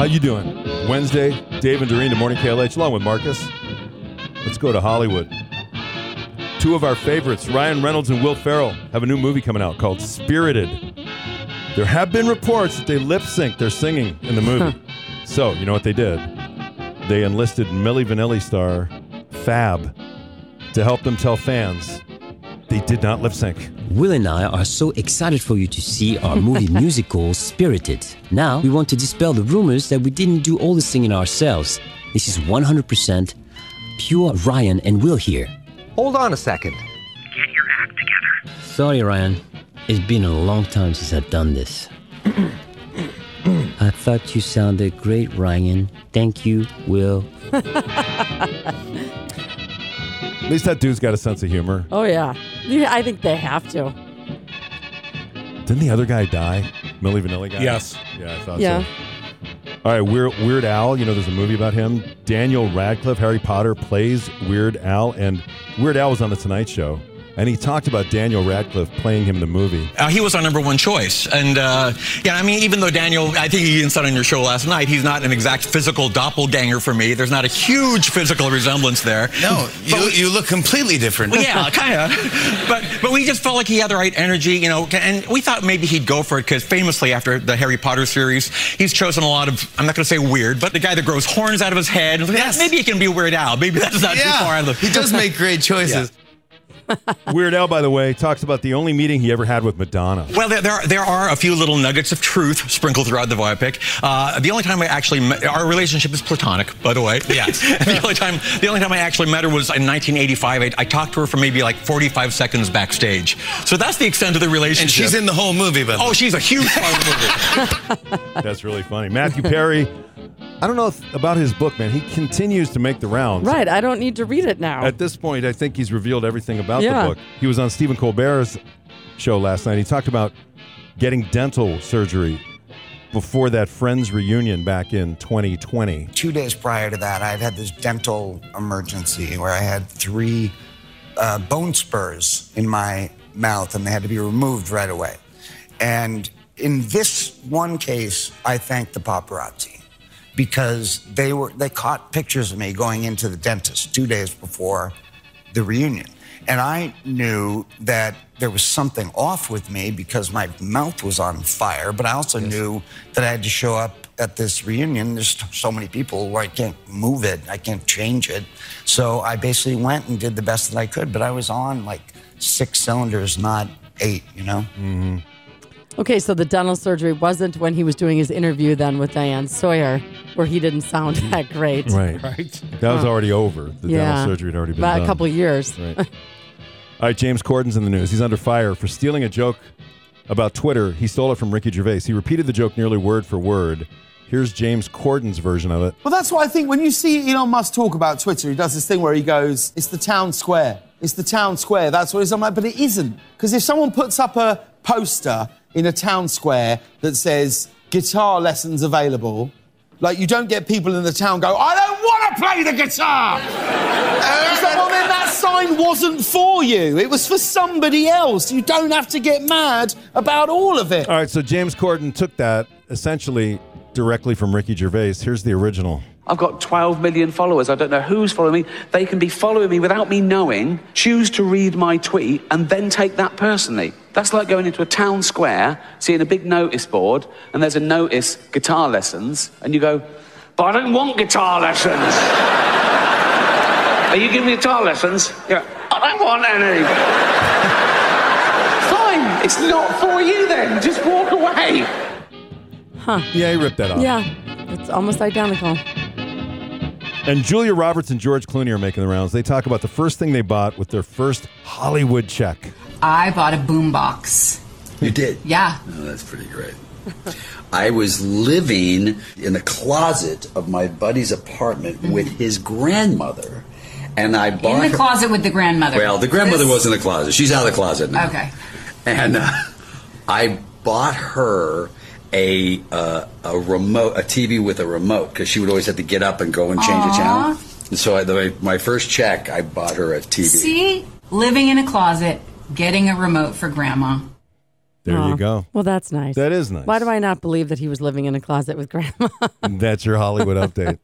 How you doing? Wednesday, Dave and Doreen, the Morning KLH, along with Marcus. Let's go to Hollywood. Two of our favorites, Ryan Reynolds and Will Ferrell, have a new movie coming out called Spirited. There have been reports that they lip-sync their singing in the movie. So, you know what they did? They enlisted Milli Vanilli star Fab to help them tell fans they did not lip-sync. Will and I are so excited for you to see our movie musical, Spirited. Now, we want to dispel the rumors that we didn't do all the singing ourselves. This is 100% pure Ryan and Will here. Hold on a second. Get your act together. Sorry, Ryan. It's been a long time since I've done this. I thought you sounded great, Ryan. Thank you, Will. At least that dude's got a sense of humor. Oh, yeah. I think they have to. Didn't the other guy die? Milli Vanilli guy? Yes. Yeah, I thought so. All right, Weird Al. You know, there's a movie about him. Daniel Radcliffe, Harry Potter, plays Weird Al. And Weird Al was on The Tonight Show. And he talked about Daniel Radcliffe playing him in the movie. He was our number one choice. And, yeah, I mean, even though Daniel, I think he even said on your show last night, he's not an exact physical doppelganger for me. There's not a huge physical resemblance there. No, you look completely different. Well, yeah, kind of. But we just felt like he had the right energy, you know, and we thought maybe he'd go for it because famously after the Harry Potter series, he's chosen a lot of, I'm not going to say weird, but the guy that grows horns out of his head. Yes. Maybe he can be Weird Al. Maybe that's not too far. He does make great choices. Yeah. Weird Al, by the way, talks about the only meeting he ever had with Madonna. Well, there are a few little nuggets of truth sprinkled throughout the biopic. The only time I actually met, our relationship is platonic, by the way. Yes. the only time I actually met her was in 1985. I talked to her for maybe like 45 seconds backstage. So that's the extent of the relationship. And she's in the whole movie, but she's a huge part of the movie. That's really funny. Matthew Perry. I don't know about his book, man. He continues to make the rounds. Right. I don't need to read it now. At this point, I think he's revealed everything about the book. He was on Stephen Colbert's show last night. He talked about getting dental surgery before that Friends reunion back in 2020. 2 days prior to that, I'd had this dental emergency where I had three bone spurs in my mouth, and they had to be removed right away. And in this one case, I thanked the paparazzi, because they caught pictures of me going into the dentist 2 days before the reunion. And I knew that there was something off with me because my mouth was on fire, but I also knew that I had to show up at this reunion. There's so many people where I can't move it, I can't change it. So I basically went and did the best that I could, but I was on like six cylinders, not eight, you know? Mm-hmm. Okay, so the dental surgery wasn't when he was doing his interview then with Diane Sawyer, where he didn't sound that great. Right. That was already over. The dental surgery had already been done. About a couple of years. Right. All right, James Corden's in the news. He's under fire for stealing a joke about Twitter. He stole it from Ricky Gervais. He repeated the joke nearly word for word. Here's James Corden's version of it. Well, that's why I think when you see Elon Musk talk about Twitter, he does this thing where he goes, it's the town square. It's the town square. That's what it is. I'm like, but it isn't. Because if someone puts up a poster in a town square that says guitar lessons available, like you don't get people in the town go, I don't want to play the guitar! It's like, well then that sign wasn't for you. It was for somebody else. You don't have to get mad about all of it. All right, so James Corden took that essentially directly from Ricky Gervais. Here's the original. I've got 12 million followers. I don't know who's following me. They can be following me without me knowing, choose to read my tweet, and then take that personally. That's like going into a town square, seeing a big notice board, and there's a notice, guitar lessons, and you go, but I don't want guitar lessons. Are you giving me guitar lessons? Yeah. I don't want any. Fine, it's not for you then. Just walk away. Huh. Yeah, he ripped that off. Yeah, it's almost identical. And Julia Roberts and George Clooney are making the rounds. They talk about the first thing they bought with their first Hollywood check. I bought a boombox. You did? Yeah. Oh, that's pretty great. I was living in the closet of my buddy's apartment with his grandmother. And I bought in the closet with the grandmother. Well, the grandmother was in the closet. She's out of the closet now. Okay. And I bought her a remote, a TV with a remote, because she would always have to get up and go and change the channel. And so my first check, I bought her a TV. See? Living in a closet, getting a remote for grandma. There you go. Well, that's nice. That is nice. Why do I not believe that he was living in a closet with Grandma? That's your Hollywood update.